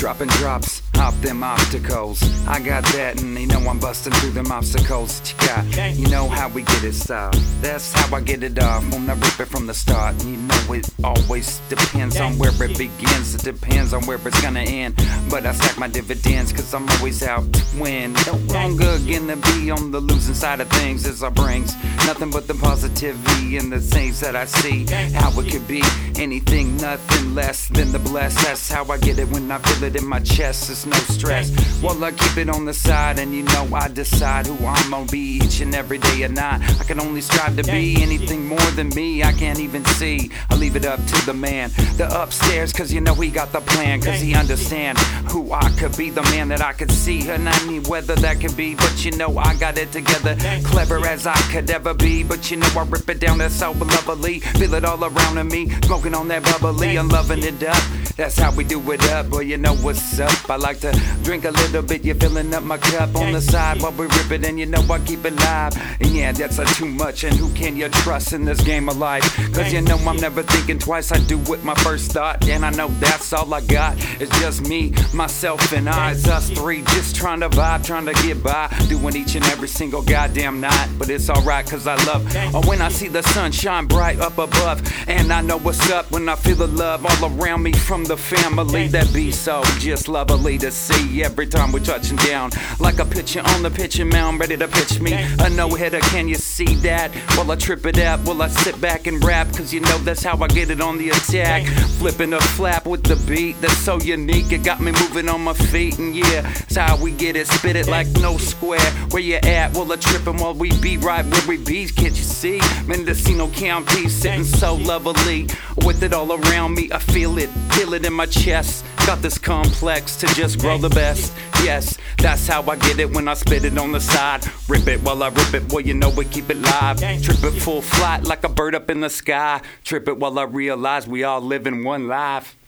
dropping drops off them obstacles. I got that, and you know I'm busting through them obstacles that you got. Okay. You know how we get it started. That's how I get it off when I rip it from the start. And you know it always depends on where it begins. It depends on where it's gonna end. But I stack my dividends, cause I'm always out to win. No longer gonna be on the losing side of things as I brings nothing but the positivity and the things that I see. How it could be anything, nothing less than the blessed. That's how I get it when I feel it in my chest. It's no stress. Well, I keep it on the side, and you know I decide who I'm gonna be each and every day and night. I can only strive to be anything more than me. I can't even see. I leave it up to the man, the upstairs, cause you know he got the plan, cause he understand who I could be, the man that I could see. And I mean whether that could be, but you know I got it together, clever as I could ever be. But you know I rip it down, that's so lovely. Feel it all around in me, smoking on that bubbly and loving it up. That's how we do it up, boy, you know what's up. I like to drink a little bit, you're filling up my cup on the side while we rip it, and you know I keep it live. And yeah, that's a too much, and who can you trust in this game of life? Cause you know I'm never thinking twice, I do with my first thought. And I know that's all I got, it's just me, myself, and I. It's us three, just trying to vibe, trying to get by, doing each and every single goddamn night. But it's alright, cause I love when I see the sun shine bright up above. And I know what's up when I feel the love all around me from the family that be so just lovely to see every time we're touching down. Like a pitcher on the pitching mound, ready to pitch me a no-hitter, can you see that? While I trip it out, while I sit back and rap, cause you know that's how I get it on the attack. Flipping a flap with the beat that's so unique, it got me moving on my feet. And yeah, that's how we get it, spit it like no square. Where you at? While I tripping while we be right where we be, can't you see? Mendocino County, sitting so lovely with it all around me. I feel it, feel it in my chest. Got this complex to just grow the best. Yes, that's how I get it when I spit it on the side. Rip it while I rip it, boy, you know we keep it live. Trip it full flight like a bird up in the sky. Trip it while I realize we all live in one life.